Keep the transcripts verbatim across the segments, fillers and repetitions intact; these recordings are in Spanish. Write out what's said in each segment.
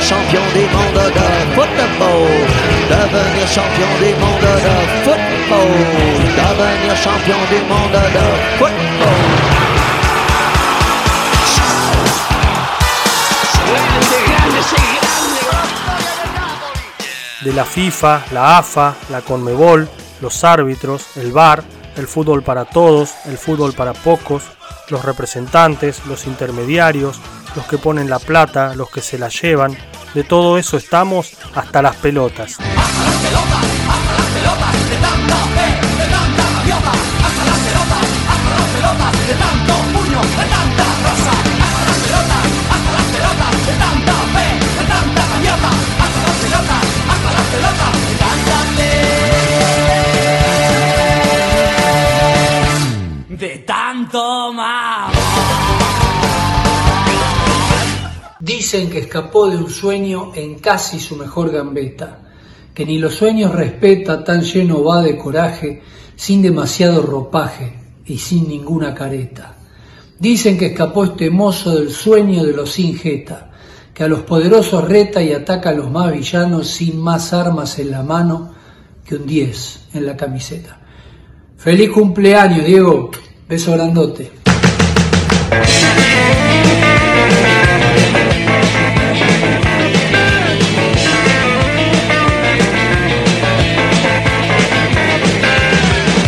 devenir champion du monde de football, devenir champion du monde de football, devenir champion du monde de football. De la FIFA, la A F A, la Conmebol, los árbitros, el V A R, el fútbol para todos, el fútbol para pocos, los representantes, los intermediarios, los que ponen la plata, los que se la llevan, de todo eso estamos hasta las pelotas. De tanto más. Dicen que escapó de un sueño en casi su mejor gambeta, que ni los sueños respeta, tan lleno va de coraje, sin demasiado ropaje y sin ninguna careta. Dicen que escapó este mozo del sueño de los sin jeta, que a los poderosos reta y ataca a los más villanos sin más armas en la mano que un diez en la camiseta. ¡Feliz cumpleaños, Diego! Beso grandote.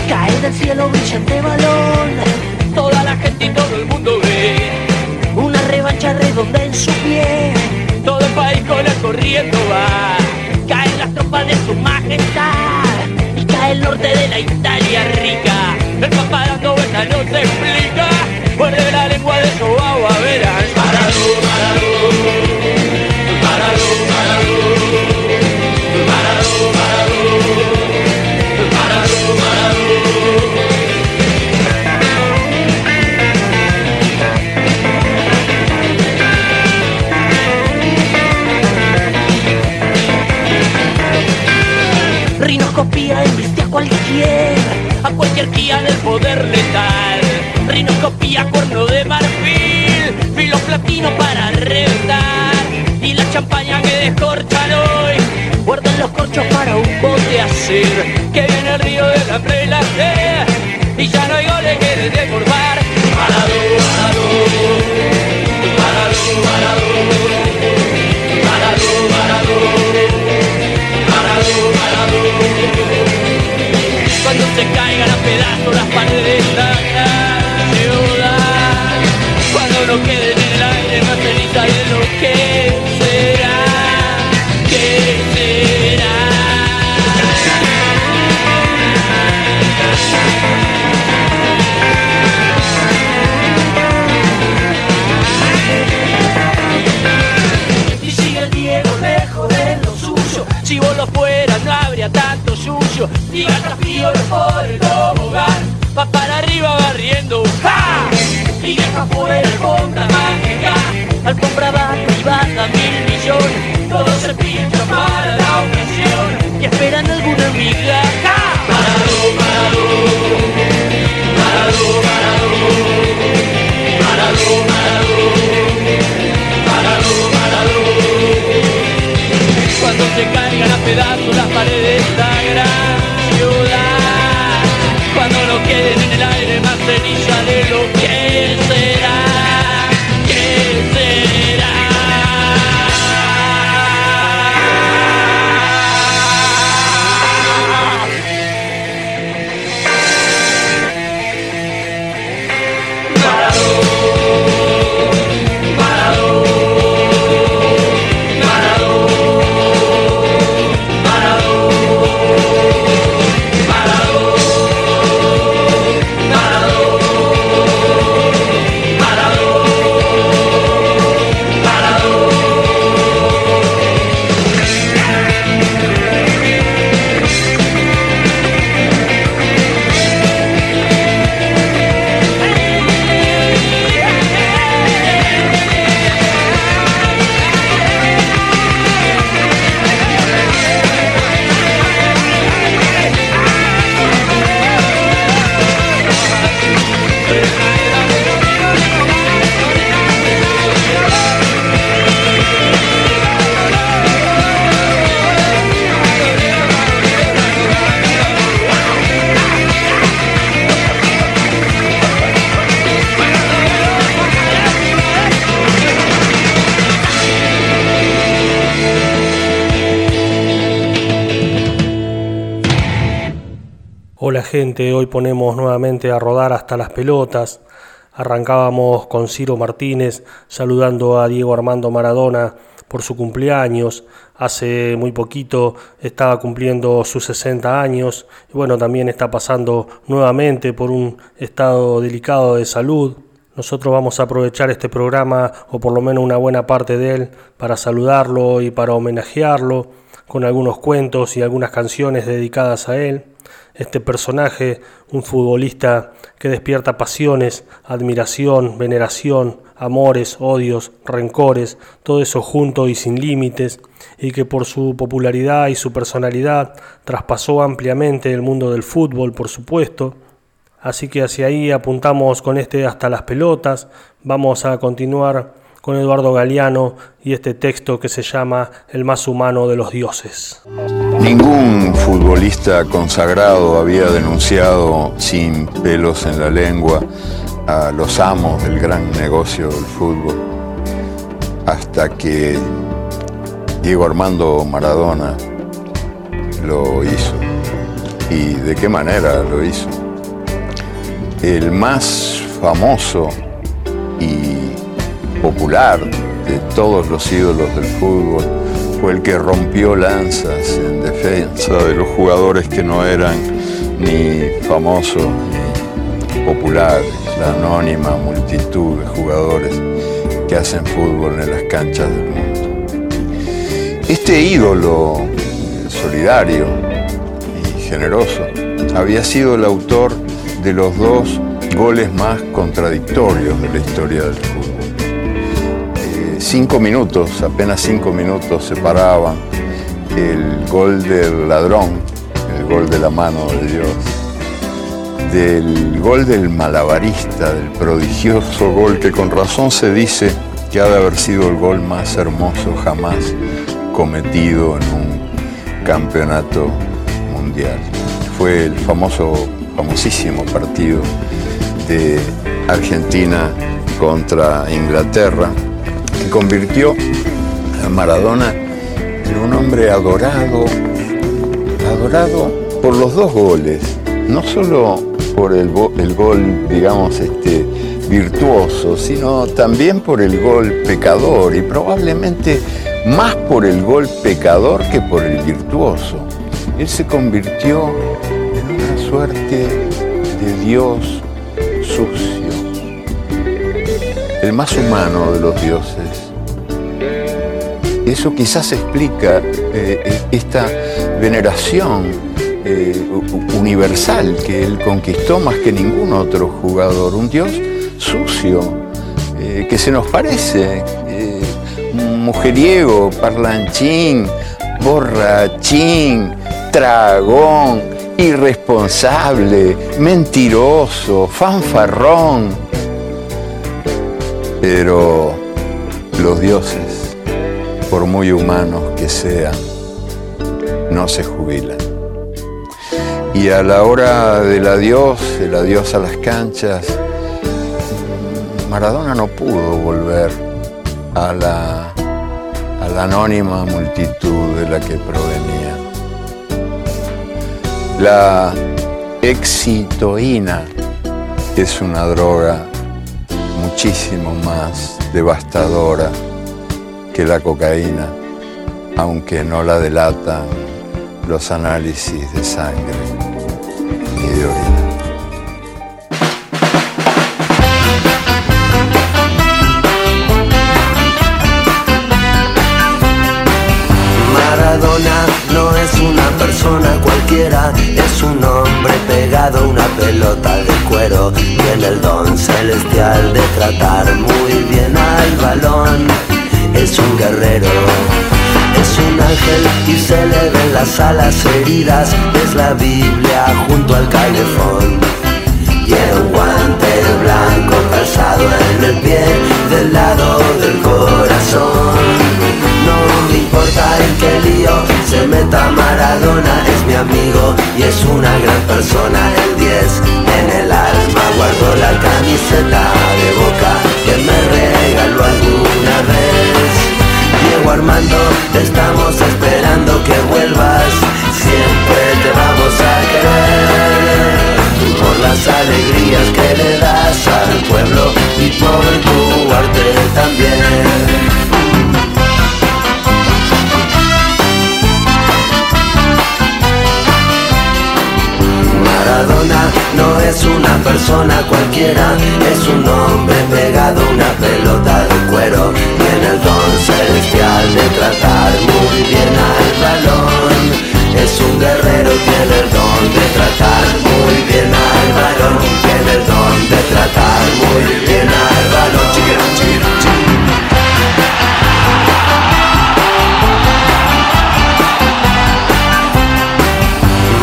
Cae del cielo brillante balón, toda la gente y todo el mundo ve una revancha redonda en su pie, todo el país con la corriendo va. Caen las tropas de su majestad y cae el norte de la Italia rica. El papá dando vueltas no se explica, muerde la lengua de su agua, verán. Maradú, Maradú, Maradú, Maradú, Maradú, Maradú, Maradú, Maradú. Rinoscopía embiste a cualquiera, a cualquier guía del poder letal. Rinoscopía, cuerno de marfil, filo platino para reventar. Y la champaña que descorchan hoy, guardan los corchos para un bote así. Que viene el río de la hambre y la sed, y ya no hay goles que desbordar. Maradú, Maradú, Maradú, Maradú, Maradú, Maradú, Maradú, Maradú. Cuando se caigan a pedazos las paredes de la ciudad, cuando no queden en el aire más cenizas de lo que será, que será. Hola gente, hoy ponemos nuevamente a rodar hasta las pelotas. Arrancábamos con Ciro Martínez saludando a Diego Armando Maradona por su cumpleaños. Hace muy poquito estaba cumpliendo sus sesenta años. Y bueno, también está pasando nuevamente por un estado delicado de salud. Nosotros vamos a aprovechar este programa, o por lo menos una buena parte de él, para saludarlo y para homenajearlo con algunos cuentos y algunas canciones dedicadas a él. Este personaje, un futbolista que despierta pasiones, admiración, veneración, amores, odios, rencores, todo eso junto y sin límites, y que por su popularidad y su personalidad traspasó ampliamente el mundo del fútbol, por supuesto. Así que hacia ahí apuntamos con este Hasta las Pelotas. Vamos a continuar con Eduardo Galeano y este texto que se llama El más humano de los dioses. Ningún futbolista consagrado había denunciado sin pelos en la lengua a los amos del gran negocio del fútbol, hasta que Diego Armando Maradona lo hizo. ¿Y de qué manera lo hizo? El más famoso y popular de todos los ídolos del fútbol fue el que rompió lanzas en defensa de los jugadores que no eran ni famosos ni populares, la anónima multitud de jugadores que hacen fútbol en las canchas del mundo. Este ídolo solidario y generoso había sido el autor de los dos goles más contradictorios de la historia del fútbol. Eh, cinco minutos, apenas cinco minutos separaban el gol del ladrón, el gol de la mano de Dios, del gol del malabarista, del prodigioso gol que con razón se dice que ha de haber sido el gol más hermoso jamás cometido en un campeonato mundial. Fue el famoso famosísimo partido de Argentina contra Inglaterra, que convirtió a Maradona en un hombre adorado, adorado por los dos goles, no solo por el, el gol, digamos, este, virtuoso, sino también por el gol pecador, y probablemente más por el gol pecador que por el virtuoso. Él se convirtió suerte de Dios sucio, el más humano de los dioses. Eso quizás explica eh, esta veneración eh, universal que él conquistó más que ningún otro jugador. Un Dios sucio, eh, que se nos parece, eh, mujeriego, parlanchín, borrachín, tragón, irresponsable, mentiroso, fanfarrón. Pero los dioses, por muy humanos que sean, no se jubilan. Y a la hora del adiós, el adiós a las canchas, Maradona no pudo volver a la, a la anónima multitud de la que provenía. La oxitocina es una droga muchísimo más devastadora que la cocaína, aunque no la delatan los análisis de sangre ni de orina. Maradona no es una persona cualquiera, es un hombre pegado a una pelota de cuero. Tiene el don celestial de tratar muy bien al balón. Es un guerrero, es un ángel y se le ven las alas heridas. Es la Biblia junto al calefón. Y era un guante blanco calzado en el pie del lado del corazón. No me importa en qué lío se meta Maradona, es mi amigo y es una gran persona. El diez en el alma guardo la camiseta de Boca que me regaló alguna vez. Diego Armando, te estamos esperando que vuelvas, siempre te vamos a querer. por tu arte también. Maradona no es una persona cualquiera, es un hombre pegado a una pelota de cuero, tiene el don celestial de tratar muy bien al balón. Es un guerrero, tiene el don de tratar muy bien al balón, tiene el don de tratar muy bien al balón. Chiquero, chiquero, chiquero.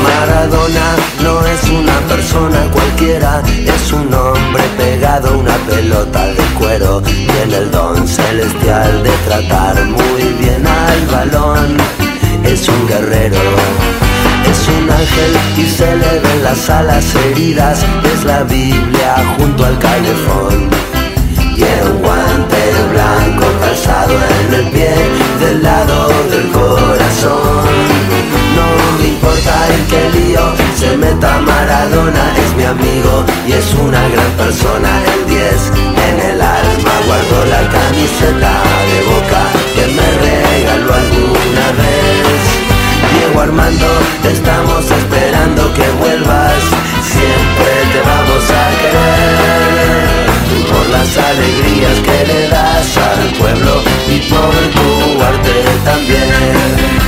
Maradona no es una persona cualquiera, es un hombre pegado a una pelota de cuero, tiene el don celestial de tratar muy bien al balón. Es un guerrero, es un ángel y se le ven las alas heridas, es la Biblia junto al calefón y el guante blanco calzado en el pie del lado del corazón. No me importa el que lío se meta, Maradona es mi amigo y es una gran persona. El diez en el alma guardo la camiseta de Boca que me regaló alguna vez. Diego Armando, te estamos esperando que vuelvas, siempre te vamos a querer por las alegrías que le das al pueblo y por tu arte también.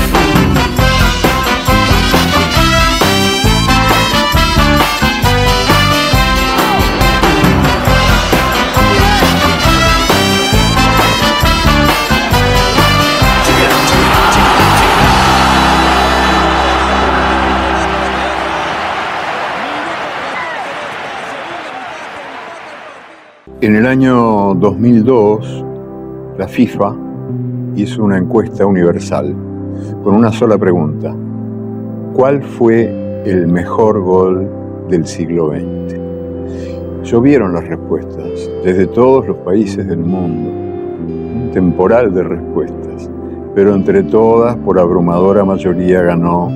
En el año dos mil dos, la FIFA hizo una encuesta universal con una sola pregunta: ¿cuál fue el mejor gol del siglo veinte? Llovieron las respuestas desde todos los países del mundo, un temporal de respuestas, pero entre todas, por abrumadora mayoría, ganó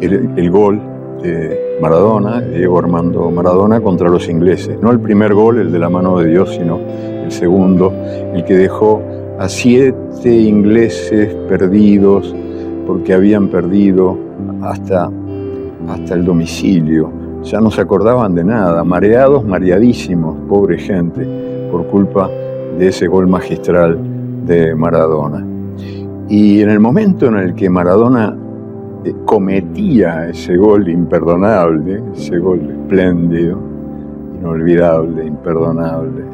el, el gol de Maradona, Diego Armando Maradona, contra los ingleses. No el primer gol, el de la mano de Dios, sino el segundo, el que dejó a siete ingleses perdidos porque habían perdido hasta, hasta el domicilio. Ya no se acordaban de nada, mareados, mareadísimos, pobre gente, por culpa de ese gol magistral de Maradona. Y en el momento en el que Maradona cometía ese gol imperdonable, ese gol espléndido, inolvidable, imperdonable,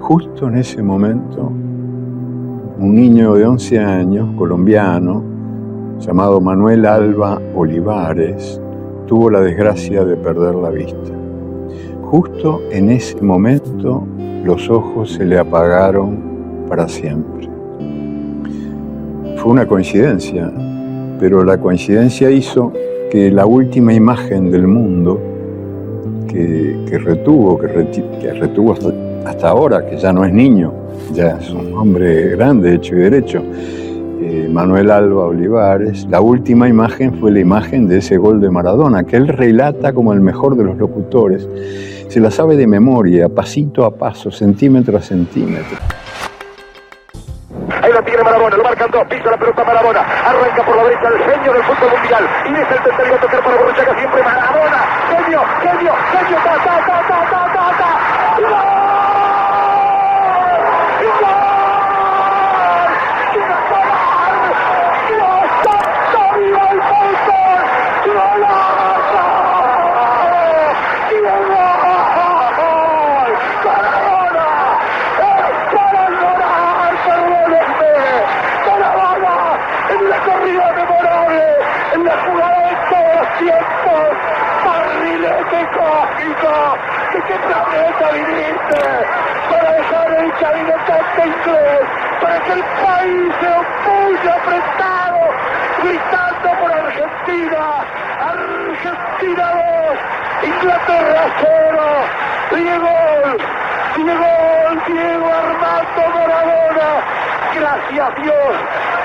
justo en ese momento, un niño de once años, colombiano, llamado Manuel Alba Olivares, tuvo la desgracia de perder la vista. Justo en ese momento, los ojos se le apagaron para siempre. Fue una coincidencia, pero la coincidencia hizo que la última imagen del mundo que, que retuvo, que, reti, que retuvo hasta, hasta ahora, que ya no es niño, ya es un hombre grande, hecho y derecho, eh, Manuel Alba Olivares, la última imagen fue la imagen de ese gol de Maradona, que él relata como el mejor de los locutores, se la sabe de memoria, pasito a paso, centímetro a centímetro. Ahí la tiene Maradona, lo marcan dos, pisa la pelota Maradona, arranca por la derecha el genio del fútbol mundial, y es el tercero que va a tocar para Borruchaga, siempre Maradona, genio, genio, genio, ta, ta, ta, ta, ta, ta, ta, ¡gol! ¿Qué planeta viniste para dejar el caminotante inglés, para que el país se opulle apretado, gritando por Argentina? Argentina dos, Inglaterra cero. Diego, Diego, Diego Armando Maradona. Gracias Dios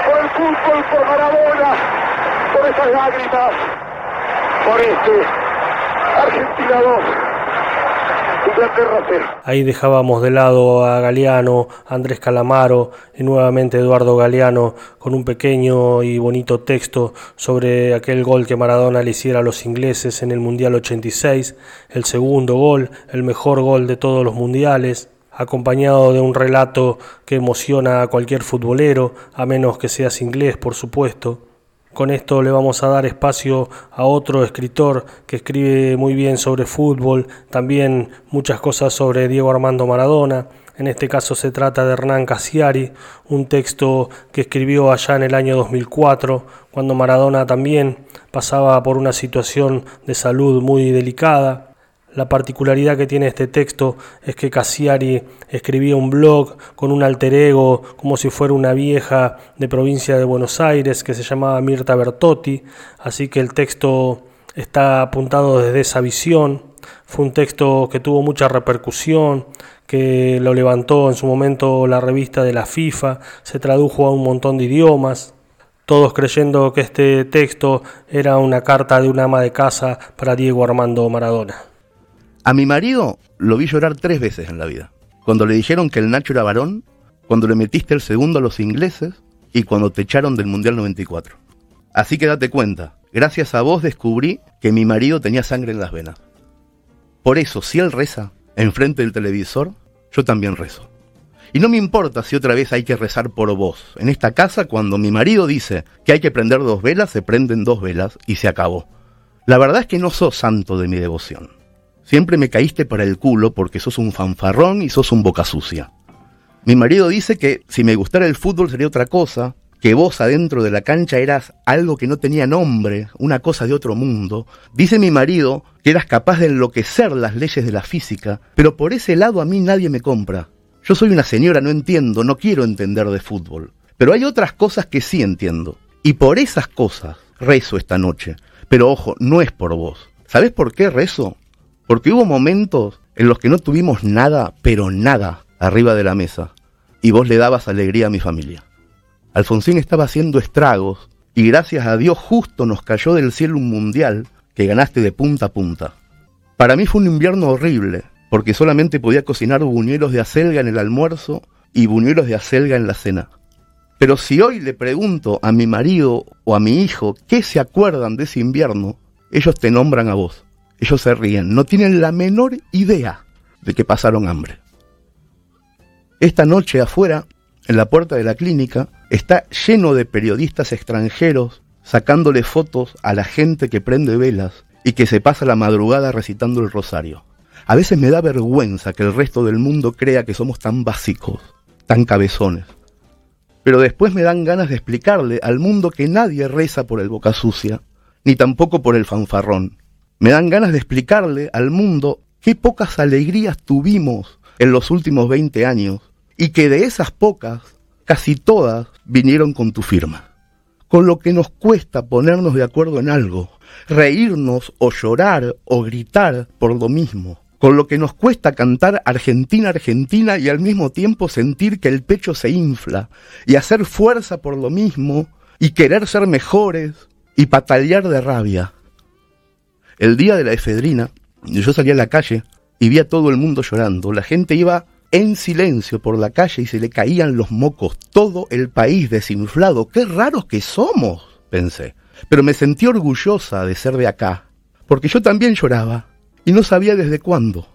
por el fútbol, por Maradona, por esas lágrimas, por este Argentina dos. Inglaterra cero. Ahí dejábamos de lado a Galeano, Andrés Calamaro y nuevamente Eduardo Galeano con un pequeño y bonito texto sobre aquel gol que Maradona le hiciera a los ingleses en el Mundial ochenta y seis, el segundo gol, el mejor gol de todos los mundiales, acompañado de un relato que emociona a cualquier futbolero, a menos que seas inglés, por supuesto. Con esto le vamos a dar espacio a otro escritor que escribe muy bien sobre fútbol, también muchas cosas sobre Diego Armando Maradona. En este caso se trata de Hernán Casciari, un texto que escribió allá en el año dos mil cuatro, cuando Maradona también pasaba por una situación de salud muy delicada. La particularidad que tiene este texto es que Casciari escribía un blog con un alter ego como si fuera una vieja de provincia de Buenos Aires que se llamaba Mirta Bertotti, así que el texto está apuntado desde esa visión. Fue un texto que tuvo mucha repercusión, que lo levantó en su momento la revista de la FIFA, se tradujo a un montón de idiomas. Todos creyendo que este texto era una carta de una ama de casa para Diego Armando Maradona. A mi marido lo vi llorar tres veces en la vida. Cuando le dijeron que el Nacho era varón, cuando le metiste el segundo a los ingleses y cuando te echaron del Mundial noventa y cuatro. Así que date cuenta, gracias a vos descubrí que mi marido tenía sangre en las venas. Por eso, si él reza enfrente del televisor, yo también rezo. Y no me importa si otra vez hay que rezar por vos. En esta casa, cuando mi marido dice que hay que prender dos velas, se prenden dos velas y se acabó. La verdad es que no sos santo de mi devoción. Siempre me caíste para el culo porque sos un fanfarrón y sos un boca sucia. Mi marido dice que si me gustara el fútbol sería otra cosa, que vos adentro de la cancha eras algo que no tenía nombre, una cosa de otro mundo. Dice mi marido que eras capaz de enloquecer las leyes de la física, pero por ese lado a mí nadie me compra. Yo soy una señora, no entiendo, no quiero entender de fútbol. Pero hay otras cosas que sí entiendo. Y por esas cosas rezo esta noche. Pero ojo, no es por vos. ¿Sabés por qué rezo? Porque hubo momentos en los que no tuvimos nada, pero nada, arriba de la mesa. Y vos le dabas alegría a mi familia. Alfonsín estaba haciendo estragos y gracias a Dios justo nos cayó del cielo un mundial que ganaste de punta a punta. Para mí fue un invierno horrible, porque solamente podía cocinar buñuelos de acelga en el almuerzo y buñuelos de acelga en la cena. Pero si hoy le pregunto a mi marido o a mi hijo qué se acuerdan de ese invierno, ellos te nombran a vos. Ellos se ríen, no tienen la menor idea de que pasaron hambre. Esta noche afuera, en la puerta de la clínica, está lleno de periodistas extranjeros sacándole fotos a la gente que prende velas y que se pasa la madrugada recitando el rosario. A veces me da vergüenza que el resto del mundo crea que somos tan básicos, tan cabezones. Pero después me dan ganas de explicarle al mundo que nadie reza por el boca sucia, ni tampoco por el fanfarrón. Me dan ganas de explicarle al mundo qué pocas alegrías tuvimos en los últimos veinte años y que de esas pocas, casi todas vinieron con tu firma. Con lo que nos cuesta ponernos de acuerdo en algo, reírnos o llorar o gritar por lo mismo. Con lo que nos cuesta cantar Argentina, Argentina y al mismo tiempo sentir que el pecho se infla y hacer fuerza por lo mismo y querer ser mejores y patalear de rabia. El día de la efedrina, yo salí a la calle y vi a todo el mundo llorando. La gente iba en silencio por la calle y se le caían los mocos. Todo el país desinflado. ¡Qué raros que somos!, pensé. Pero me sentí orgullosa de ser de acá, porque yo también lloraba y no sabía desde cuándo.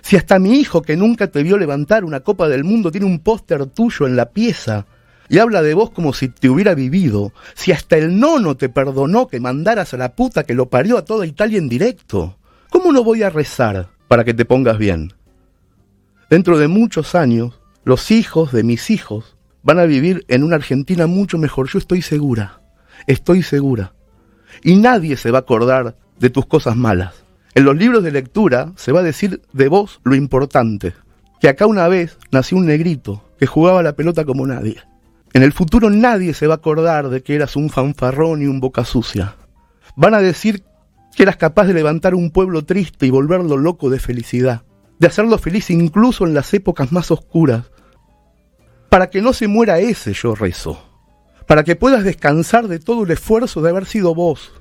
Si hasta mi hijo, que nunca te vio levantar una Copa del Mundo, tiene un póster tuyo en la pieza y habla de vos como si te hubiera vivido, si hasta el nono te perdonó que mandaras a la puta que lo parió a toda Italia en directo, ¿cómo no voy a rezar para que te pongas bien? Dentro de muchos años, los hijos de mis hijos van a vivir en una Argentina mucho mejor, yo estoy segura, estoy segura. Y nadie se va a acordar de tus cosas malas. En los libros de lectura se va a decir de vos lo importante, que acá una vez nació un negrito que jugaba la pelota como nadie. En el futuro nadie se va a acordar de que eras un fanfarrón y un boca sucia. Van a decir que eras capaz de levantar un pueblo triste y volverlo loco de felicidad. De hacerlo feliz incluso en las épocas más oscuras. Para que no se muera ese yo rezo. Para que puedas descansar de todo el esfuerzo de haber sido vos.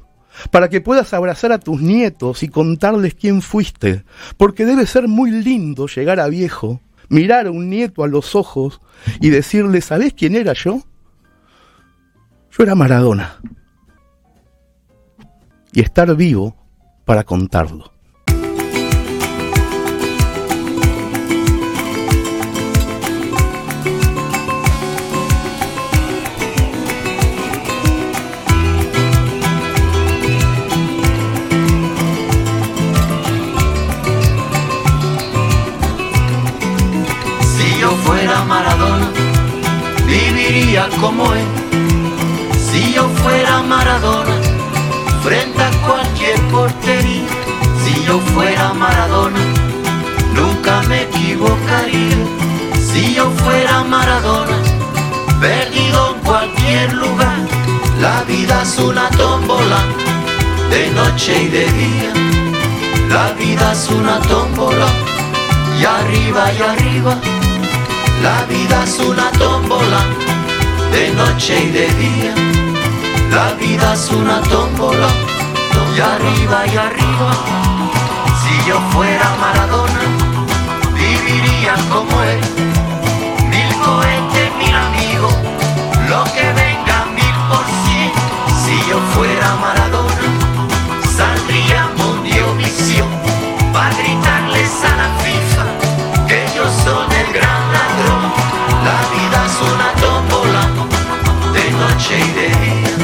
para que puedas abrazar a tus nietos y contarles quién fuiste, porque debe ser muy lindo llegar a viejo, mirar a un nieto a los ojos y decirle, ¿sabés quién era yo? Yo era Maradona. Y estar vivo para contarlo. Viviría como él. Si yo fuera Maradona, frente a cualquier portería. Si yo fuera Maradona, nunca me equivocaría. Si yo fuera Maradona, perdido en cualquier lugar. La vida es una tómbola, de noche y de día. La vida es una tómbola, y arriba y arriba. La vida es una tómbola, de noche y de día. La vida es una tómbola, y arriba y arriba. Si yo fuera Maradona, viviría como él. Mil cohetes, mil amigos, lo que venga mil por cien. Si yo fuera Maradona, saldría mundiovisión pa' gritarles a la FIFA que yo soy el gran ladrón. La vida es una tómbola, de noche y de día.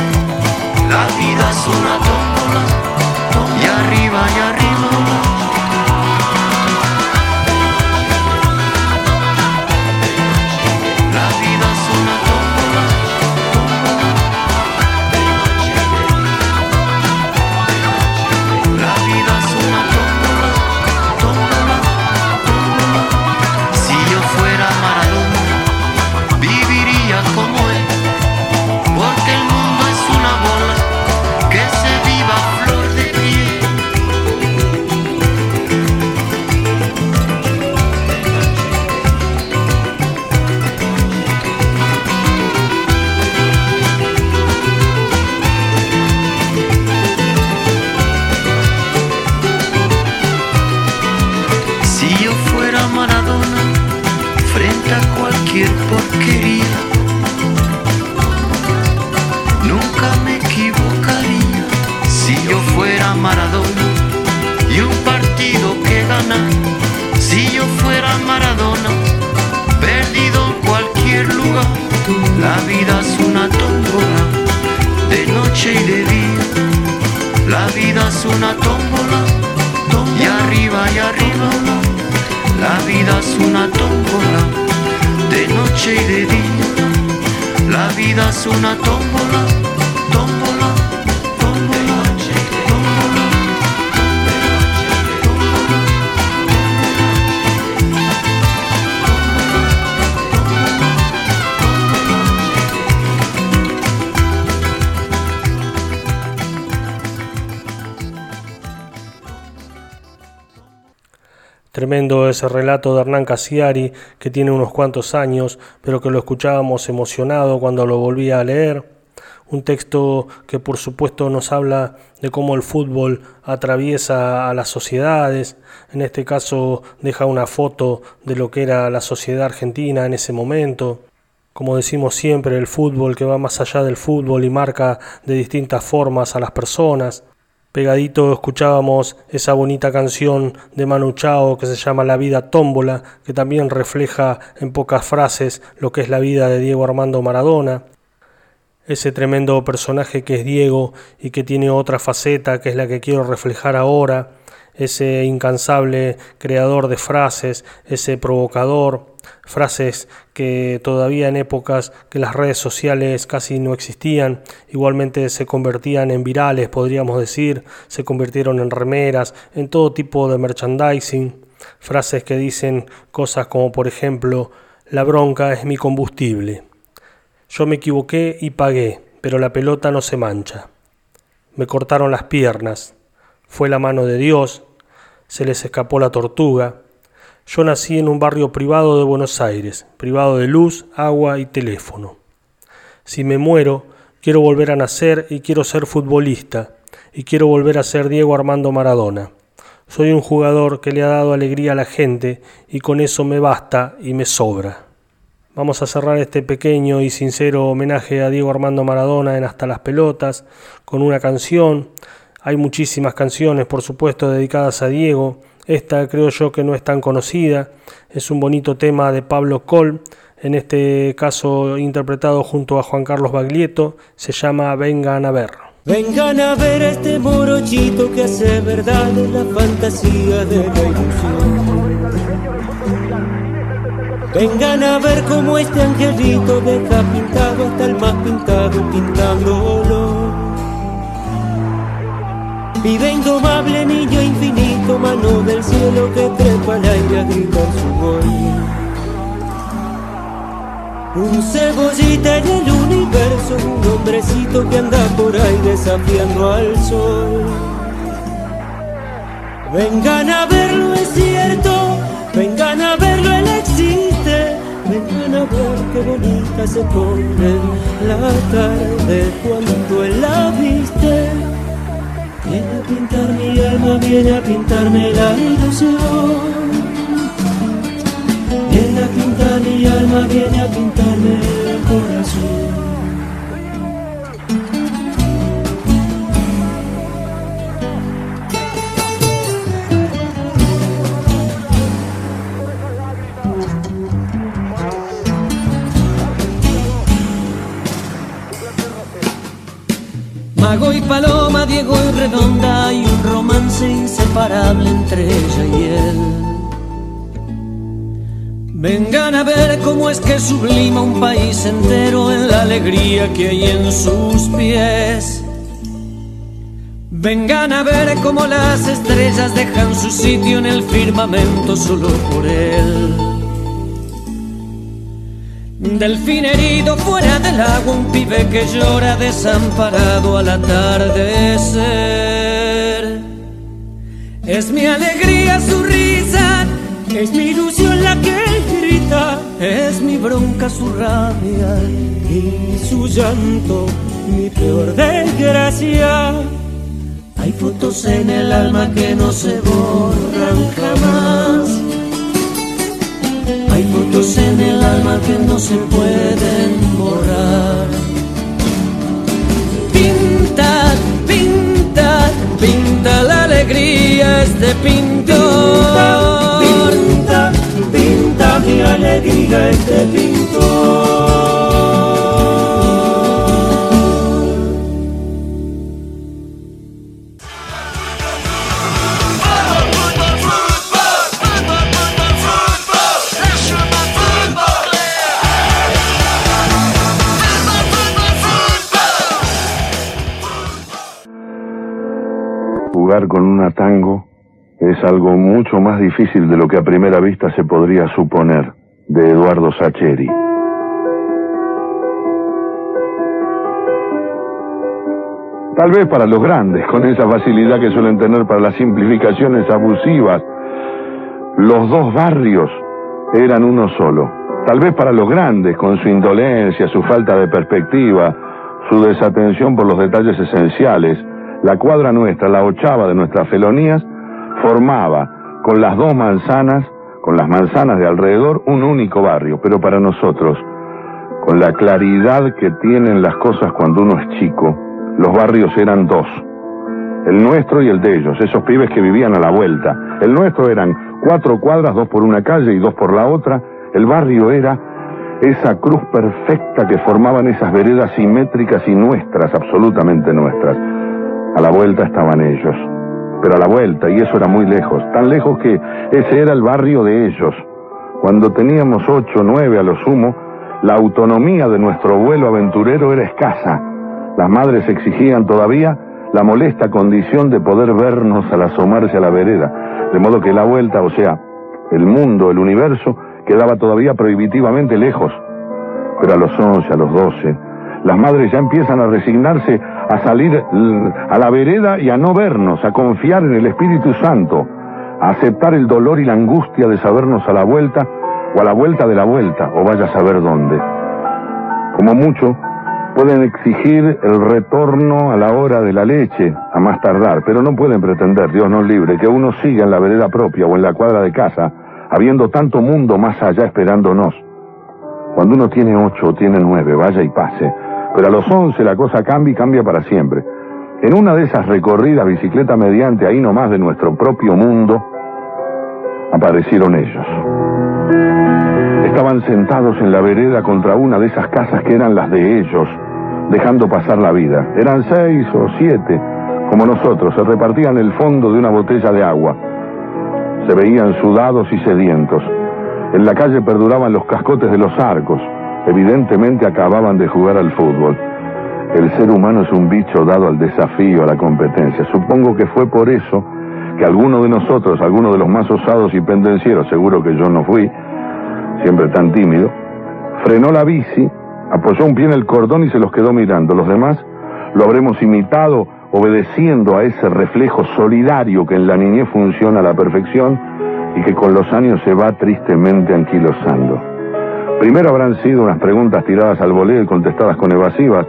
La vida es una tómbola, y arriba y arriba. La vida es una tómbola, de noche y de día. La vida es una tómbola, tómbola, tómbola. Si yo fuera Maradona, como él, porque el mundo es una bola que se viva a flor de piel. Si yo fuera Maradona, frente a cualquier porquería, Maradona y un partido que gana. Si yo fuera Maradona, perdido en cualquier lugar. La vida es una tómbola, de noche y de día. La vida es una tómbola, y arriba y arriba. La vida es una tómbola, de noche y de día. La vida es una tómbola, tómbola. Tremendo ese relato de Hernán Casciari, que tiene unos cuantos años, pero que lo escuchábamos emocionado cuando lo volvía a leer. Un texto que por supuesto nos habla de cómo el fútbol atraviesa a las sociedades. En este caso deja una foto de lo que era la sociedad argentina en ese momento. Como decimos siempre, el fútbol que va más allá del fútbol y marca de distintas formas a las personas. Pegadito escuchábamos esa bonita canción de Manu Chao que se llama La vida tómbola, que también refleja en pocas frases lo que es la vida de Diego Armando Maradona. Ese tremendo personaje que es Diego y que tiene otra faceta que es la que quiero reflejar ahora. Ese incansable creador de frases, ese provocador, frases que todavía en épocas que las redes sociales casi no existían, igualmente se convertían en virales, podríamos decir, se convirtieron en remeras, en todo tipo de merchandising, frases que dicen cosas como, por ejemplo, la bronca es mi combustible, yo me equivoqué y pagué, pero la pelota no se mancha, me cortaron las piernas, fue la mano de Dios, se les escapó la tortuga. Yo nací en un barrio privado de Buenos Aires, privado de luz, agua y teléfono. Si me muero, quiero volver a nacer y quiero ser futbolista, y quiero volver a ser Diego Armando Maradona. Soy un jugador que le ha dado alegría a la gente y con eso me basta y me sobra. Vamos a cerrar este pequeño y sincero homenaje a Diego Armando Maradona en Hasta las Pelotas con una canción. Hay muchísimas canciones, por supuesto, dedicadas a Diego. Esta creo yo que no es tan conocida. Es un bonito tema de Pablo Cole, en este caso interpretado junto a Juan Carlos Baglietto. Se llama Vengan a ver. Vengan a ver a este morochito que hace verdad en la fantasía de la ilusión. Vengan a ver cómo este angelito deja pintado hasta el más pintado pintándolo. Vive indomable niño infinito, mano del cielo que trepa al aire a gritar su gol. Un cebollita en el universo, un hombrecito que anda por ahí desafiando al sol. Vengan a verlo, es cierto, vengan a verlo, él existe. Vengan a ver qué bonita se pone la tarde cuando él la viste. Viene a pintar mi alma, viene a pintarme la ilusión. Viene a pintar mi alma, viene a pintarme el corazón. Mago y Paloma, Diego y Redonda, hay un romance inseparable entre ella y él. Vengan a ver cómo es que sublima un país entero en la alegría que hay en sus pies. Vengan a ver cómo las estrellas dejan su sitio en el firmamento solo por él. Delfín herido fuera del agua, un pibe que llora desamparado al atardecer. Es mi alegría su risa, es mi ilusión la que grita, es mi bronca su rabia y su llanto, mi peor desgracia. Hay fotos en el alma que no se borran jamás. Hay fotos en el alma que no se pueden borrar. Pinta, pinta, pinta la alegría este pintor. Pinta mi alegría este pintor. Jugar con una tango es algo mucho más difícil de lo que a primera vista se podría suponer, de Eduardo Sacheri. Tal vez para los grandes, con esa facilidad que suelen tener para las simplificaciones abusivas, los dos barrios eran uno solo. Tal vez para los grandes, con su indolencia, su falta de perspectiva, su desatención por los detalles esenciales, la cuadra nuestra, la ochava de nuestras felonías, formaba con las dos manzanas, con las manzanas de alrededor, un único barrio. Pero para nosotros, con la claridad que tienen las cosas cuando uno es chico, los barrios eran dos, el nuestro y el de ellos, esos pibes que vivían a la vuelta. El nuestro eran cuatro cuadras, dos por una calle y dos por la otra. El barrio era esa cruz perfecta que formaban esas veredas simétricas y nuestras, absolutamente nuestras. A la vuelta estaban ellos, pero a la vuelta, y eso era muy lejos, tan lejos que ese era el barrio de ellos. Cuando teníamos ocho, nueve a lo sumo, la autonomía de nuestro vuelo aventurero era escasa. Las madres exigían todavía la molesta condición de poder vernos al asomarse a la vereda, de modo que la vuelta, o sea, el mundo, el universo, quedaba todavía prohibitivamente lejos. Pero a los once, a los doce, las madres ya empiezan a resignarse a salir a la vereda y a no vernos, a confiar en el Espíritu Santo, a aceptar el dolor y la angustia de sabernos a la vuelta, o a la vuelta de la vuelta, o vaya a saber dónde. Como mucho, Pueden exigir el retorno a la hora de la leche, a más tardar, pero no pueden pretender, Dios nos libre, que uno siga en la vereda propia o en la cuadra de casa, habiendo tanto mundo más allá esperándonos. Cuando uno tiene ocho o tiene nueve, vaya y pase, pero a los once la cosa cambia y cambia para siempre. En una de esas recorridas bicicleta mediante ahí nomás de nuestro propio mundo, aparecieron ellos. Estaban sentados en la vereda contra una de esas casas que eran las de ellos, dejando pasar la vida. Eran seis o siete, como nosotros, se repartían el fondo de una botella de agua. Se veían sudados y sedientos. En la calle perduraban los cascotes de los arcos. Evidentemente acababan de jugar al fútbol. El ser humano es un bicho dado al desafío, a la competencia. Supongo que fue por eso que alguno de nosotros, alguno de los más osados y pendencieros, seguro que yo no fui, siempre tan tímido, frenó la bici, apoyó un pie en el cordón y se los quedó mirando. Los demás lo habremos imitado, obedeciendo a ese reflejo solidario que en la niñez funciona a la perfección y que con los años se va tristemente anquilosando. Primero habrán sido unas preguntas tiradas al voleo y contestadas con evasivas,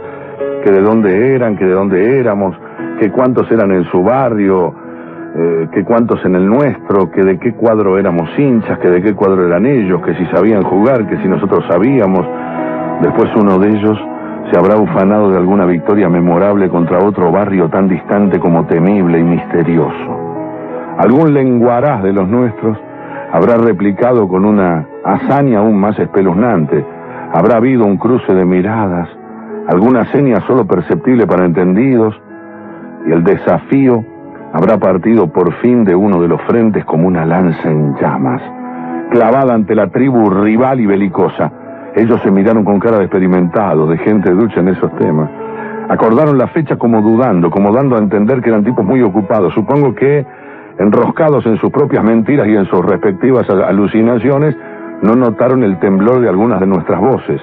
que de dónde eran, que de dónde éramos, que cuántos eran en su barrio, Eh, que cuántos en el nuestro, que de qué cuadro éramos hinchas, que de qué cuadro eran ellos, que si sabían jugar, que si nosotros sabíamos. Después uno de ellos se habrá ufanado de alguna victoria memorable contra otro barrio tan distante como temible y misterioso. Algún lenguaraz de los nuestros habrá replicado con una hazaña aún más espeluznante. Habrá habido un cruce de miradas, alguna seña solo perceptible para entendidos, y el desafío habrá partido por fin de uno de los frentes como una lanza en llamas, clavada ante la tribu rival y belicosa. Ellos se miraron con cara de experimentado, de gente ducha en esos temas. Acordaron la fecha como dudando, como dando a entender que eran tipos muy ocupados, supongo que enroscados en sus propias mentiras y en sus respectivas alucinaciones. No notaron el temblor de algunas de nuestras voces,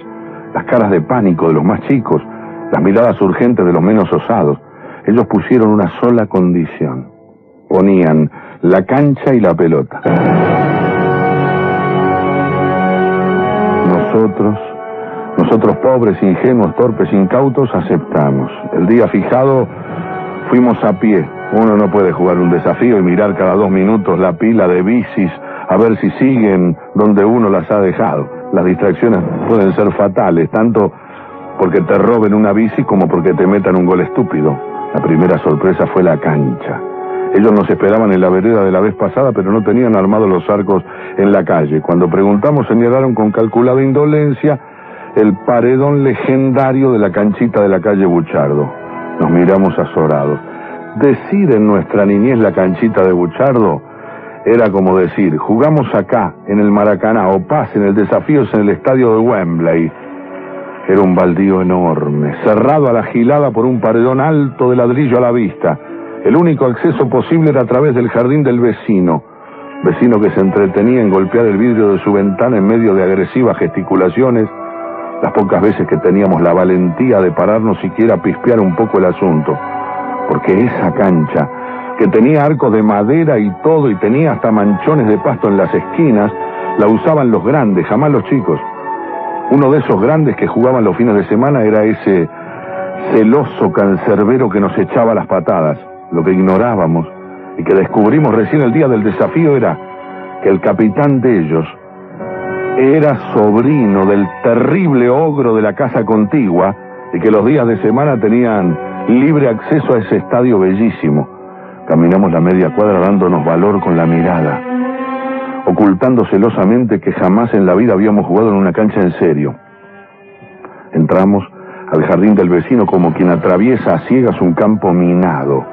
las caras de pánico de los más chicos, las miradas urgentes de los menos osados. Ellos pusieron una sola condición. Ponían la cancha y la pelota. Nosotros, nosotros pobres, ingenuos, torpes, incautos, aceptamos. El día fijado fuimos a pie. Uno no puede jugar un desafío y mirar cada dos minutos la pila de bicis a ver si siguen donde uno las ha dejado. Las distracciones pueden ser fatales, tanto porque te roben una bici como porque te metan un gol estúpido. La primera sorpresa fue la cancha. Ellos nos esperaban en la vereda de la vez pasada, pero no tenían armados los arcos en la calle. Cuando preguntamos, señalaron con calculada indolencia el paredón legendario de la canchita de la calle Buchardo. Nos miramos azorados. Decir en nuestra niñez la canchita de Buchardo era como decir, jugamos acá, en el Maracaná, o pasen el desafío es en el estadio de Wembley. Era un baldío enorme, cerrado a la gilada por un paredón alto de ladrillo a la vista. El único acceso posible era a través del jardín del vecino, vecino que se entretenía en golpear el vidrio de su ventana en medio de agresivas gesticulaciones, las pocas veces que teníamos la valentía de pararnos siquiera a pispear un poco el asunto. Porque esa cancha, que tenía arcos de madera y todo, y tenía hasta manchones de pasto en las esquinas, la usaban los grandes, jamás los chicos. Uno de esos grandes que jugaban los fines de semana era ese celoso cancerbero que nos echaba las patadas. Lo que ignorábamos y que descubrimos recién el día del desafío era que el capitán de ellos era sobrino del terrible ogro de la casa contigua y que los días de semana tenían libre acceso a ese estadio bellísimo. Caminamos la media cuadra dándonos valor con la mirada, ocultando celosamente que jamás en la vida habíamos jugado en una cancha en serio. Entramos al jardín del vecino como quien atraviesa a ciegas un campo minado,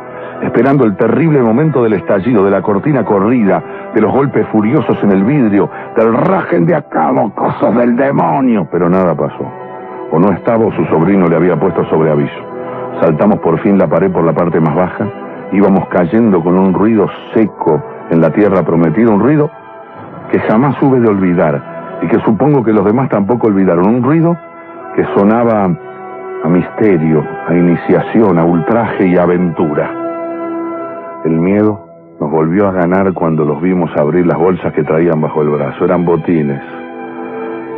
esperando el terrible momento del estallido, de la cortina corrida, de los golpes furiosos en el vidrio, del rajen de acá, cosas del demonio. Pero nada pasó. O no estaba o su sobrino le había puesto sobre aviso. Saltamos por fin la pared por la parte más baja. Íbamos cayendo con un ruido seco en la tierra prometida, un ruido que jamás hube de olvidar, y que supongo que los demás tampoco olvidaron. Un ruido que sonaba a misterio, a iniciación, a ultraje y a aventura. El miedo nos volvió a ganar cuando los vimos abrir las bolsas que traían bajo el brazo. Eran botines.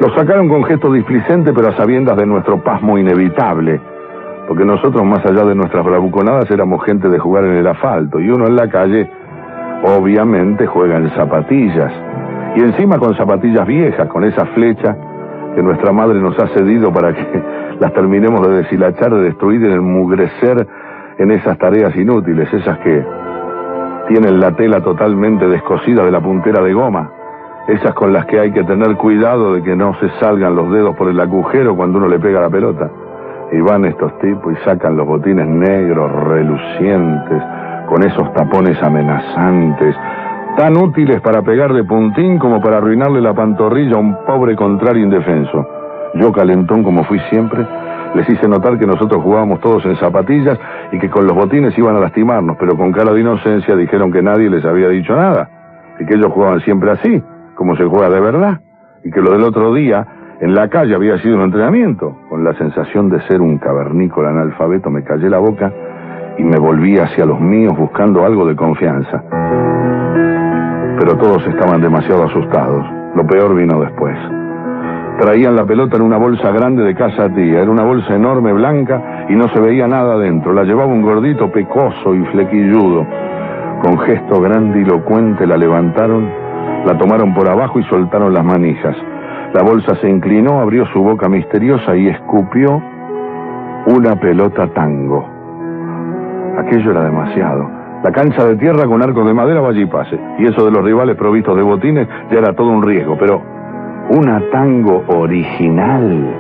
Lo sacaron con gesto displicente, pero a sabiendas de nuestro pasmo inevitable, porque nosotros, más allá de nuestras bravuconadas, éramos gente de jugar en el asfalto, y uno en la calle, obviamente, juega en zapatillas, y encima con zapatillas viejas, con esa flecha que nuestra madre nos ha cedido para que las terminemos de deshilachar, de destruir, de enmugrecer en esas tareas inútiles, esas que tienen la tela totalmente descosida de la puntera de goma, esas con las que hay que tener cuidado de que no se salgan los dedos por el agujero cuando uno le pega la pelota. Y van estos tipos y sacan los botines negros, relucientes, con esos tapones amenazantes, tan útiles para pegarle puntín como para arruinarle la pantorrilla a un pobre contrario indefenso. Yo, calentón como fui siempre, les hice notar que nosotros jugábamos todos en zapatillas y que con los botines iban a lastimarnos, pero con cara de inocencia dijeron que nadie les había dicho nada, y que ellos jugaban siempre así, como se juega de verdad, y que lo del otro día en la calle había sido un entrenamiento. Con la sensación de ser un cavernícola analfabeto me callé la boca y me volví hacia los míos buscando algo de confianza. Pero todos estaban demasiado asustados. Lo peor vino después. Traían la pelota en una bolsa grande de casa tía. Era una bolsa enorme, blanca, y no se veía nada adentro. La llevaba un gordito pecoso y flequilludo. Con gesto grandilocuente la levantaron, la tomaron por abajo y soltaron las manijas. La bolsa se inclinó, abrió su boca misteriosa y escupió una pelota tango. Aquello era demasiado. La cancha de tierra con arcos de madera, vaya y pase. Y eso de los rivales provistos de botines ya era todo un riesgo, pero una tango original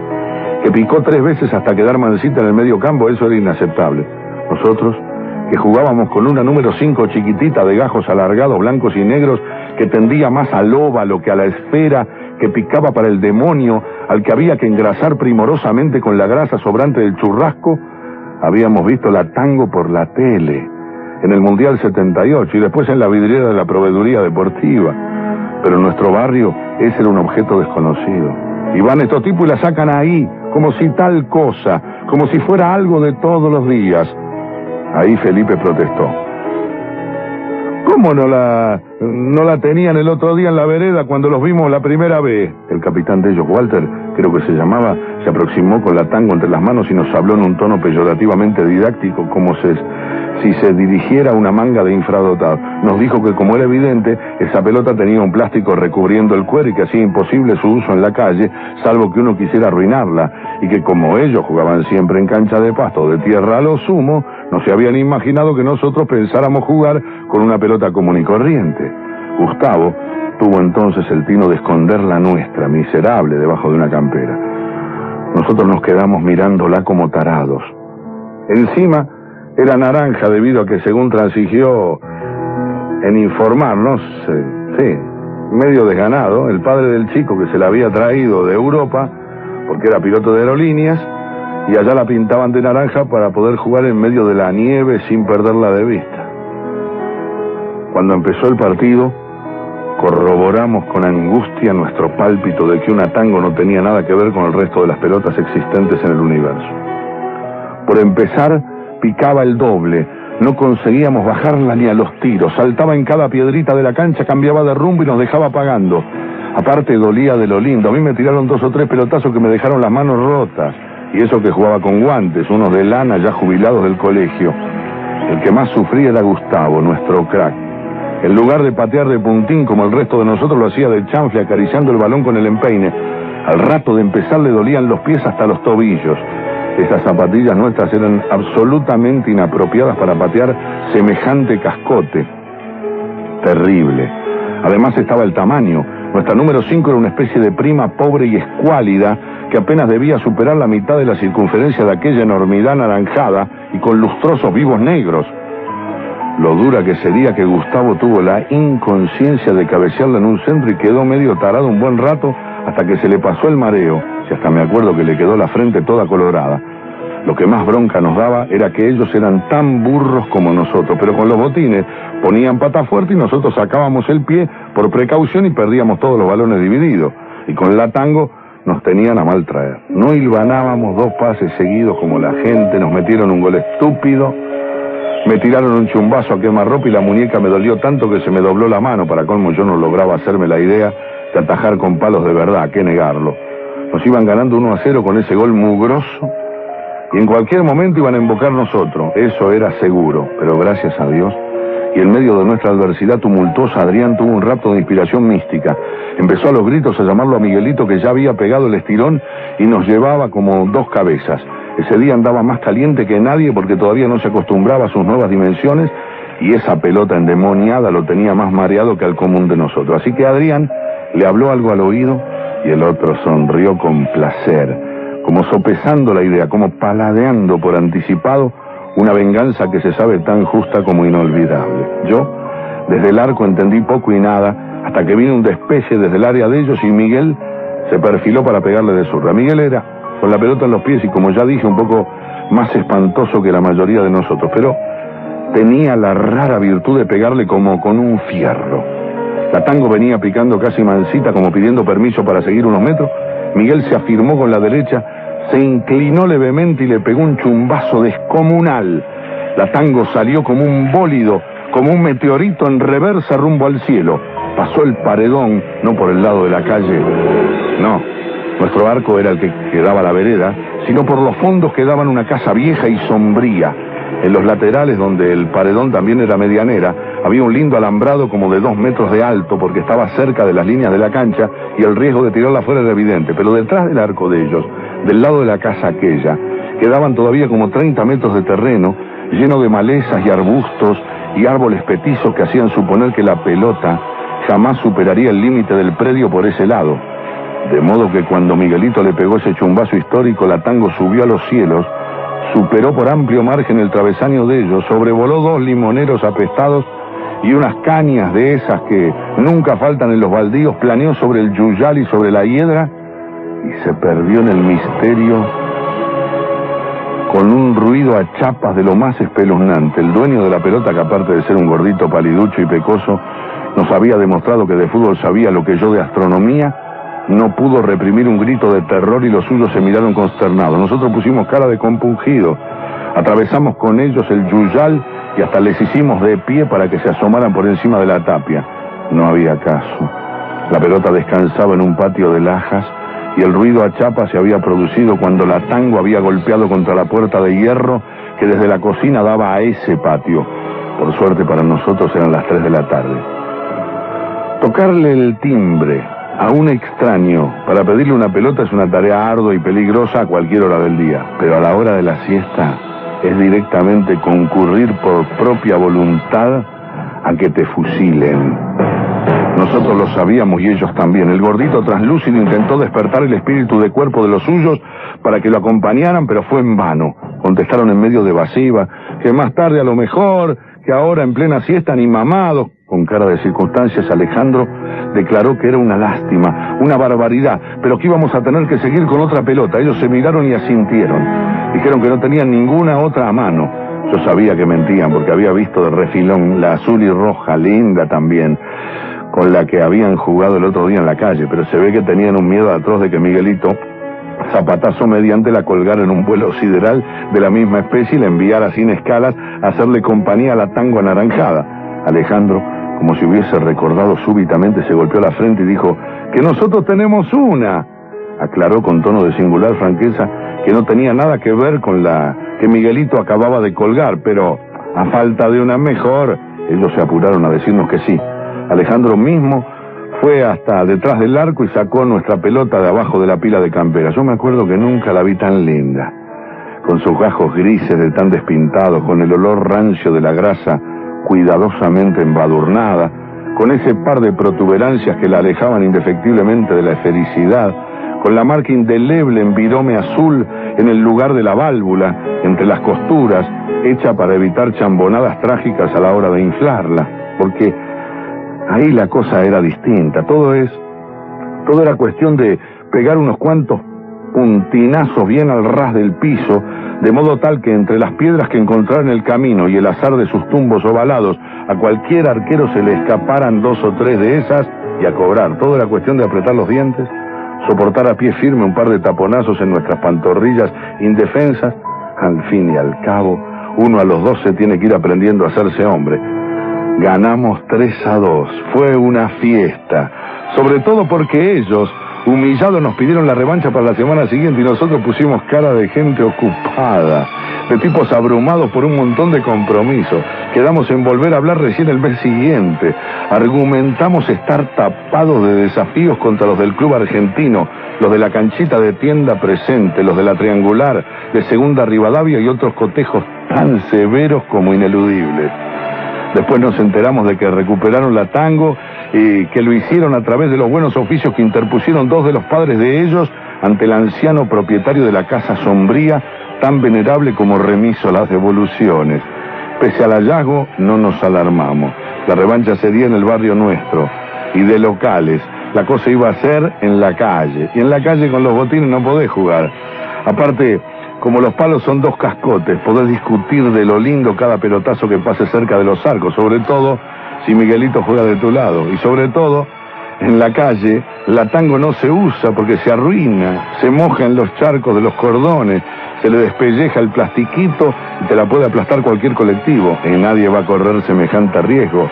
que picó tres veces hasta quedar mansita en el medio campo, eso era inaceptable. Nosotros, que jugábamos con una número cinco chiquitita de gajos alargados, blancos y negros, que tendía más al óvalo que a la esfera, que picaba para el demonio, al que había que engrasar primorosamente con la grasa sobrante del churrasco, habíamos visto la tango por la tele, en el Mundial setenta y ocho y después en la vidriera de la proveeduría deportiva. Pero en nuestro barrio ese era un objeto desconocido. Y van estos tipos y la sacan ahí, como si tal cosa, como si fuera algo de todos los días. Ahí Felipe protestó. ¿Cómo no la, no la tenían el otro día en la vereda cuando los vimos la primera vez? El capitán de ellos, Walter, creo que se llamaba, se aproximó con la tango entre las manos y nos habló en un tono peyorativamente didáctico, como se, si se dirigiera a una manga de infradotados. Nos dijo que, como era evidente, esa pelota tenía un plástico recubriendo el cuero y que hacía imposible su uso en la calle, salvo que uno quisiera arruinarla, y que como ellos jugaban siempre en cancha de pasto o de tierra a lo sumo, no se habían imaginado que nosotros pensáramos jugar con una pelota común y corriente. Gustavo tuvo entonces el tino de esconder la nuestra, miserable, debajo de una campera. Nosotros nos quedamos mirándola como tarados. Encima era naranja debido a que, según transigió en informarnos, eh, sí, medio desganado, el padre del chico que se la había traído de Europa, porque era piloto de aerolíneas, y allá la pintaban de naranja para poder jugar en medio de la nieve sin perderla de vista. Cuando empezó el partido, corroboramos con angustia nuestro pálpito de que una tango no tenía nada que ver con el resto de las pelotas existentes en el universo. Por empezar, picaba el doble. No conseguíamos bajarla ni a los tiros. Saltaba en cada piedrita de la cancha, cambiaba de rumbo y nos dejaba pagando. Aparte, dolía de lo lindo. A mí me tiraron dos o tres pelotazos que me dejaron las manos rotas. Y eso que jugaba con guantes, unos de lana ya jubilados del colegio. El que más sufría era Gustavo, nuestro crack. En lugar de patear de puntín como el resto de nosotros, lo hacía de chanfle, acariciando el balón con el empeine. Al rato de empezar le dolían los pies hasta los tobillos. Esas zapatillas nuestras eran absolutamente inapropiadas para patear semejante cascote. Terrible. Además estaba el tamaño. Nuestra número cinco era una especie de prima pobre y escuálida, que apenas debía superar la mitad de la circunferencia de aquella enormidad anaranjada y con lustrosos vivos negros. Lo dura que sería que Gustavo tuvo la inconsciencia de cabecearla en un centro y quedó medio tarado un buen rato hasta que se le pasó el mareo, y hasta me acuerdo que le quedó la frente toda colorada. Lo que más bronca nos daba era que ellos eran tan burros como nosotros, pero con los botines ponían pata fuerte y nosotros sacábamos el pie por precaución y perdíamos todos los balones divididos. Y con la tango nos tenían a mal traer. No hilvanábamos dos pases seguidos como la gente, nos metieron un gol estúpido, me tiraron un chumbazo a quemarropa y la muñeca me dolió tanto que se me dobló la mano. Para colmo, yo no lograba hacerme la idea de atajar con palos de verdad, qué negarlo. Nos iban ganando uno a cero con ese gol mugroso y en cualquier momento iban a embocar nosotros, eso era seguro, pero gracias a Dios. Y en medio de nuestra adversidad tumultuosa, Adrián tuvo un rapto de inspiración mística. Empezó a los gritos a llamarlo a Miguelito, que ya había pegado el estirón y nos llevaba como dos cabezas. Ese día andaba más caliente que nadie porque todavía no se acostumbraba a sus nuevas dimensiones y esa pelota endemoniada lo tenía más mareado que al común de nosotros. Así que Adrián le habló algo al oído y el otro sonrió con placer, como sopesando la idea, como paladeando por anticipado una venganza que se sabe tan justa como inolvidable. Yo, desde el arco, entendí poco y nada, hasta que vino un despese desde el área de ellos y Miguel se perfiló para pegarle de zurda. Miguel era con la pelota en los pies y, como ya dije, un poco más espantoso que la mayoría de nosotros, pero tenía la rara virtud de pegarle como con un fierro. La tango venía picando casi mansita, como pidiendo permiso para seguir unos metros. Miguel se afirmó con la derecha, se inclinó levemente y le pegó un chumbazo descomunal. La tango salió como un bólido, como un meteorito en reversa rumbo al cielo. Pasó el paredón, no por el lado de la calle, no. Nuestro arco era el que quedaba la vereda, sino por los fondos que daban una casa vieja y sombría. En los laterales, donde el paredón también era medianera, había un lindo alambrado como de dos metros de alto, porque estaba cerca de las líneas de la cancha y el riesgo de tirarla fuera era evidente. Pero detrás del arco de ellos, del lado de la casa aquella, quedaban todavía como treinta metros de terreno, lleno de malezas y arbustos y árboles petizos que hacían suponer que la pelota jamás superaría el límite del predio por ese lado. De modo que cuando Miguelito le pegó ese chumbazo histórico, la tango subió a los cielos, superó por amplio margen el travesaño de ellos, sobrevoló dos limoneros apestados y unas cañas de esas que nunca faltan en los baldíos, planeó sobre el yuyal y sobre la hiedra y se perdió en el misterio con un ruido a chapas de lo más espeluznante. El dueño de la pelota, que aparte de ser un gordito paliducho y pecoso, nos había demostrado que de fútbol sabía lo que yo de astronomía, no pudo reprimir un grito de terror y los suyos se miraron consternados. Nosotros pusimos cara de compungido, atravesamos con ellos el yuyal y hasta les hicimos de pie para que se asomaran por encima de la tapia. No había caso. La pelota descansaba en un patio de lajas y el ruido a chapa se había producido cuando la tango había golpeado contra la puerta de hierro que desde la cocina daba a ese patio. Por suerte para nosotros eran las tres de la tarde. Tocarle el timbre a un extraño para pedirle una pelota es una tarea ardua y peligrosa a cualquier hora del día, pero a la hora de la siesta es directamente concurrir por propia voluntad a que te fusilen. Nosotros lo sabíamos y ellos también. El gordito translúcido intentó despertar el espíritu de cuerpo de los suyos para que lo acompañaran, pero fue en vano. Contestaron en medio de evasiva, que más tarde a lo mejor, que ahora en plena siesta ni mamado. Con cara de circunstancias, Alejandro declaró que era una lástima, una barbaridad, pero que íbamos a tener que seguir con otra pelota. Ellos se miraron y asintieron. Dijeron que no tenían ninguna otra a mano. Yo sabía que mentían porque había visto de refilón la azul y roja, linda también, con la que habían jugado el otro día en la calle, pero se ve que tenían un miedo atroz de que Miguelito, zapatazo mediante, la colgara en un vuelo sideral de la misma especie y la enviara sin escalas a hacerle compañía a la tango anaranjada. Alejandro, como si hubiese recordado súbitamente, se golpeó la frente y dijo que nosotros tenemos una. Aclaró con tono de singular franqueza que no tenía nada que ver con la que Miguelito acababa de colgar, pero a falta de una mejor, ellos se apuraron a decirnos que sí. Alejandro mismo fue hasta detrás del arco y sacó nuestra pelota de abajo de la pila de camperas. Yo me acuerdo que nunca la vi tan linda, con sus gajos grises de tan despintados, con el olor rancio de la grasa cuidadosamente embadurnada, con ese par de protuberancias que la alejaban indefectiblemente de la felicidad, con la marca indeleble en virome azul en el lugar de la válvula, entre las costuras, hecha para evitar chambonadas trágicas a la hora de inflarla, porque ahí la cosa era distinta. Todo es, todo era cuestión de pegar unos cuantos puntinazos bien al ras del piso, de modo tal que entre las piedras que encontrara en el camino y el azar de sus tumbos ovalados, a cualquier arquero se le escaparan dos o tres de esas y a cobrar. Todo era cuestión de apretar los dientes, soportar a pie firme un par de taponazos en nuestras pantorrillas indefensas. Al fin y al cabo, uno a los doce tiene que ir aprendiendo a hacerse hombre. Ganamos tres a dos, fue una fiesta. sobre todo porque ellos, humillados, nos pidieron la revancha para la semana siguiente y nosotros pusimos cara de gente ocupada, de tipos abrumados por un montón de compromisos. Quedamos en volver a hablar recién el mes siguiente. Argumentamos estar tapados de desafíos contra los del club argentino, los de la canchita de Tienda Presente, los de la Triangular, de Segunda Rivadavia y otros cotejos tan severos como ineludibles. Después nos enteramos de que recuperaron la Tango y que lo hicieron a través de los buenos oficios que interpusieron dos de los padres de ellos ante el anciano propietario de la Casa Sombría, tan venerable como remiso a las devoluciones. Pese al hallazgo, no nos alarmamos. La revancha sería en el barrio nuestro, y de locales. La cosa iba a ser en la calle, y en la calle con los botines no podés jugar. Aparte, como los palos son dos cascotes, podés discutir de lo lindo cada pelotazo que pase cerca de los arcos, sobre todo si Miguelito juega de tu lado. Y sobre todo, en la calle, la Tango no se usa porque se arruina, se moja en los charcos de los cordones, se le despelleja el plastiquito y te la puede aplastar cualquier colectivo. Y nadie va a correr semejante riesgo,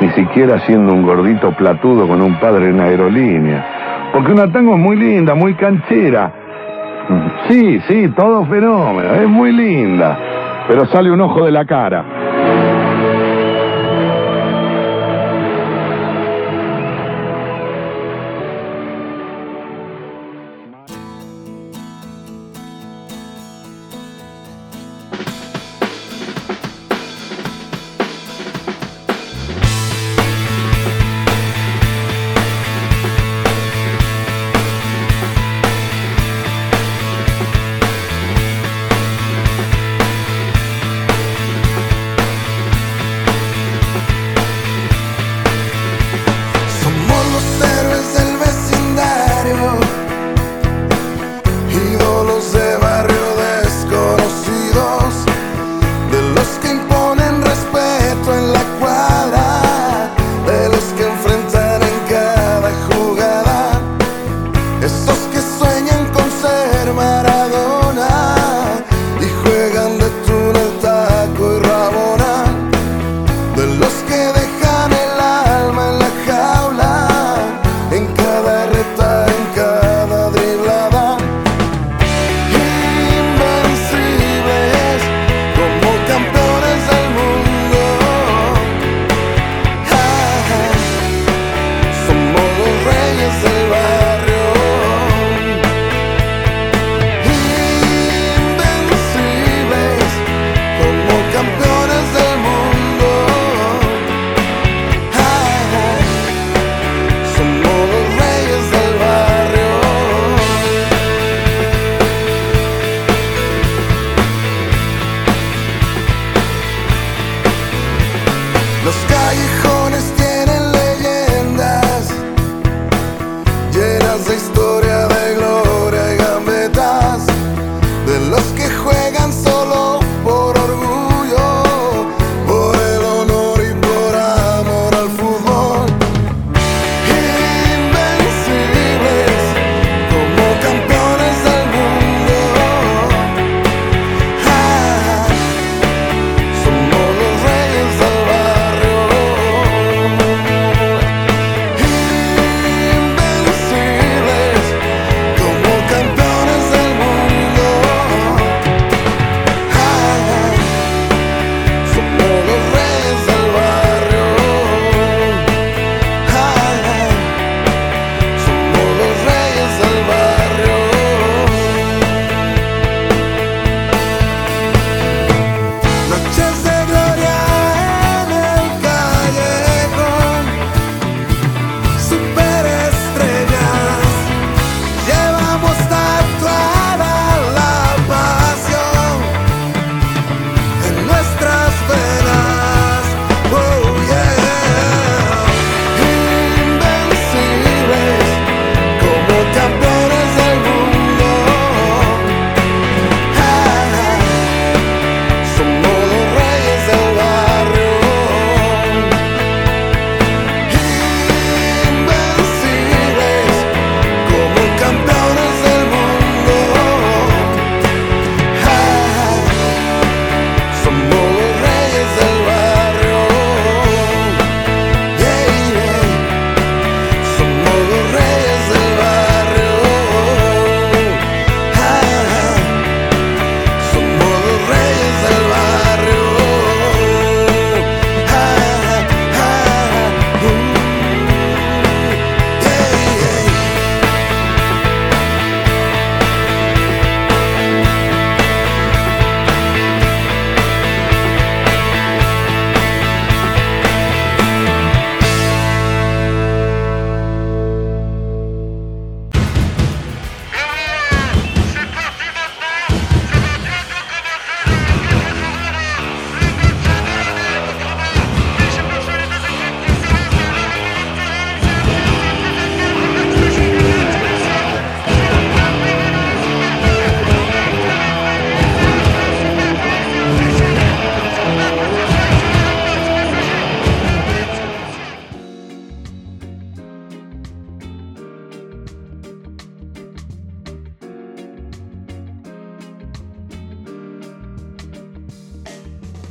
ni siquiera siendo un gordito platudo con un padre en aerolínea. Porque una Tango es muy linda, muy canchera. Sí, sí, todo fenómeno, es muy linda, pero sale un ojo de la cara.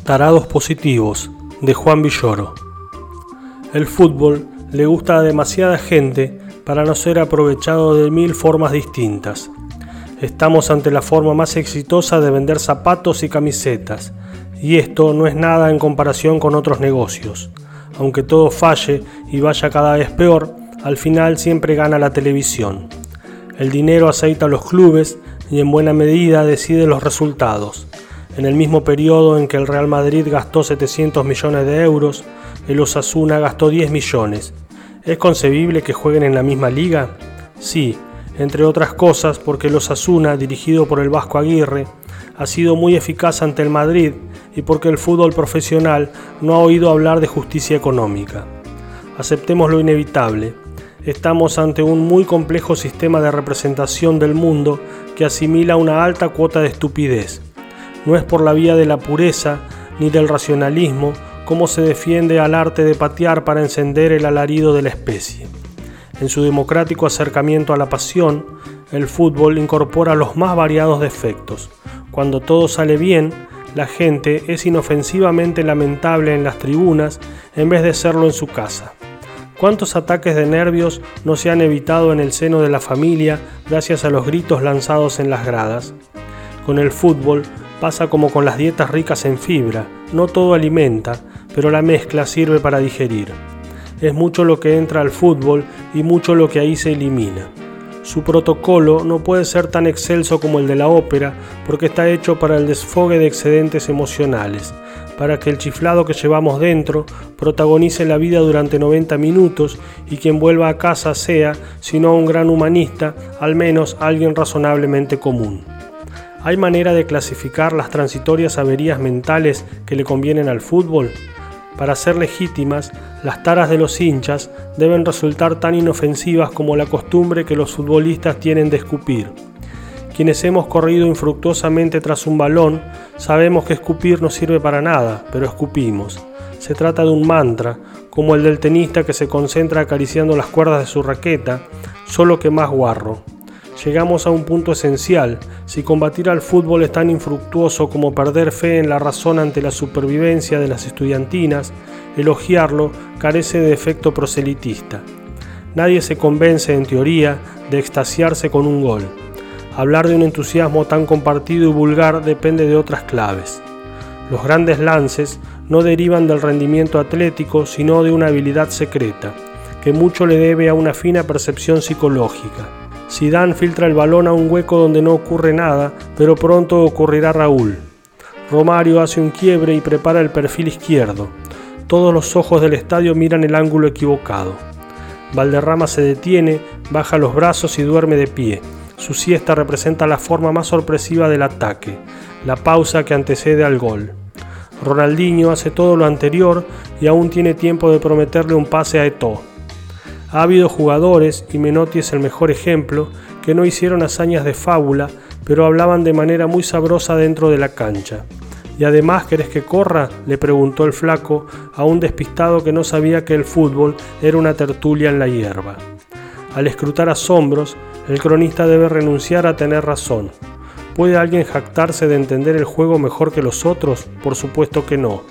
Tarados positivos, de Juan Villoro. El fútbol le gusta a demasiada gente para no ser aprovechado de mil formas distintas. Estamos ante la forma más exitosa de vender zapatos y camisetas, y esto no es nada en comparación con otros negocios. Aunque todo falle y vaya cada vez peor, al final siempre gana la televisión. El dinero aceita a los clubes y en buena medida decide los resultados. En el mismo periodo en que el Real Madrid gastó setecientos millones de euros, el Osasuna gastó diez millones. ¿Es concebible que jueguen en la misma liga? Sí, entre otras cosas porque el Osasuna, dirigido por el Vasco Aguirre, ha sido muy eficaz ante el Madrid y porque el fútbol profesional no ha oído hablar de justicia económica. Aceptemos lo inevitable. Estamos ante un muy complejo sistema de representación del mundo que asimila una alta cuota de estupidez. No es por la vía de la pureza ni del racionalismo como se defiende al arte de patear para encender el alarido de la especie. En su democrático acercamiento a la pasión, el fútbol incorpora los más variados defectos. Cuando todo sale bien, la gente es inofensivamente lamentable en las tribunas en vez de serlo en su casa. ¿Cuántos ataques de nervios no se han evitado en el seno de la familia gracias a los gritos lanzados en las gradas? Con el fútbol pasa como con las dietas ricas en fibra, no todo alimenta, pero la mezcla sirve para digerir. Es mucho lo que entra al fútbol y mucho lo que ahí se elimina. Su protocolo no puede ser tan excelso como el de la ópera porque está hecho para el desfogue de excedentes emocionales, para que el chiflado que llevamos dentro protagonice la vida durante noventa minutos y quien vuelva a casa sea, si no un gran humanista, al menos alguien razonablemente común. ¿Hay manera de clasificar las transitorias averías mentales que le convienen al fútbol? Para ser legítimas, las taras de los hinchas deben resultar tan inofensivas como la costumbre que los futbolistas tienen de escupir. Quienes hemos corrido infructuosamente tras un balón, sabemos que escupir no sirve para nada, pero escupimos. Se trata de un mantra, como el del tenista que se concentra acariciando las cuerdas de su raqueta, solo que más guarro. Llegamos a un punto esencial. Si combatir al fútbol es tan infructuoso como perder fe en la razón ante la supervivencia de las estudiantinas, elogiarlo carece de efecto proselitista. Nadie se convence, en teoría, de extasiarse con un gol. Hablar de un entusiasmo tan compartido y vulgar depende de otras claves. Los grandes lances no derivan del rendimiento atlético, sino de una habilidad secreta, que mucho le debe a una fina percepción psicológica. Zidane filtra el balón a un hueco donde no ocurre nada, pero pronto ocurrirá Raúl. Romario hace un quiebre y prepara el perfil izquierdo. Todos los ojos del estadio miran el ángulo equivocado. Valderrama se detiene, baja los brazos y duerme de pie. Su siesta representa la forma más sorpresiva del ataque, la pausa que antecede al gol. Ronaldinho hace todo lo anterior y aún tiene tiempo de prometerle un pase a Eto'o. Ha habido jugadores, y Menotti es el mejor ejemplo, que no hicieron hazañas de fábula, pero hablaban de manera muy sabrosa dentro de la cancha. ¿Y además querés que corra?, le preguntó el flaco a un despistado que no sabía que el fútbol era una tertulia en la hierba. Al escrutar asombros, el cronista debe renunciar a tener razón. ¿Puede alguien jactarse de entender el juego mejor que los otros? Por supuesto que no.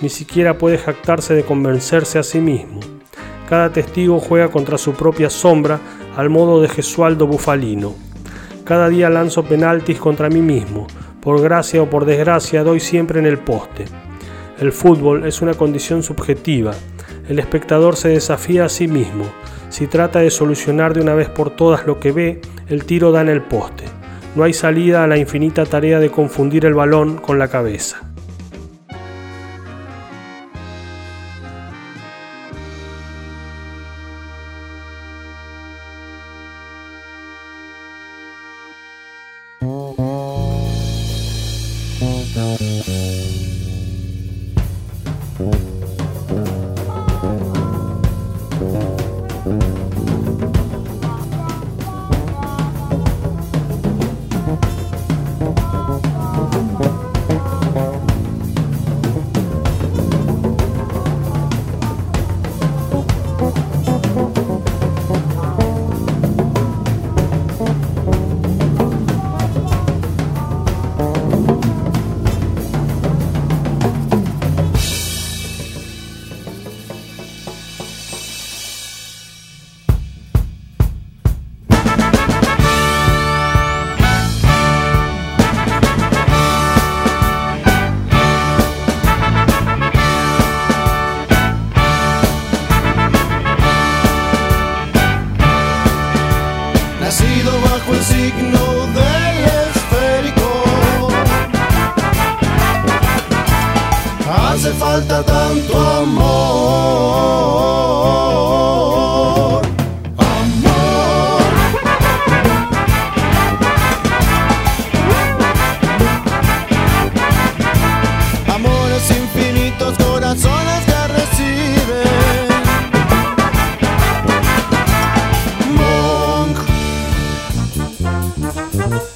Ni siquiera puede jactarse de convencerse a sí mismo. Cada testigo juega contra su propia sombra al modo de Gesualdo Bufalino. Cada día lanzo penaltis contra mí mismo. Por gracia o por desgracia doy siempre en el poste. El fútbol es una condición subjetiva. El espectador se desafía a sí mismo. Si trata de solucionar de una vez por todas lo que ve, el tiro da en el poste. No hay salida a la infinita tarea de confundir el balón con la cabeza. signo del esférico. Hace falta tanto amor, amor. Amores infinitos, corazones que reciben. Thank you.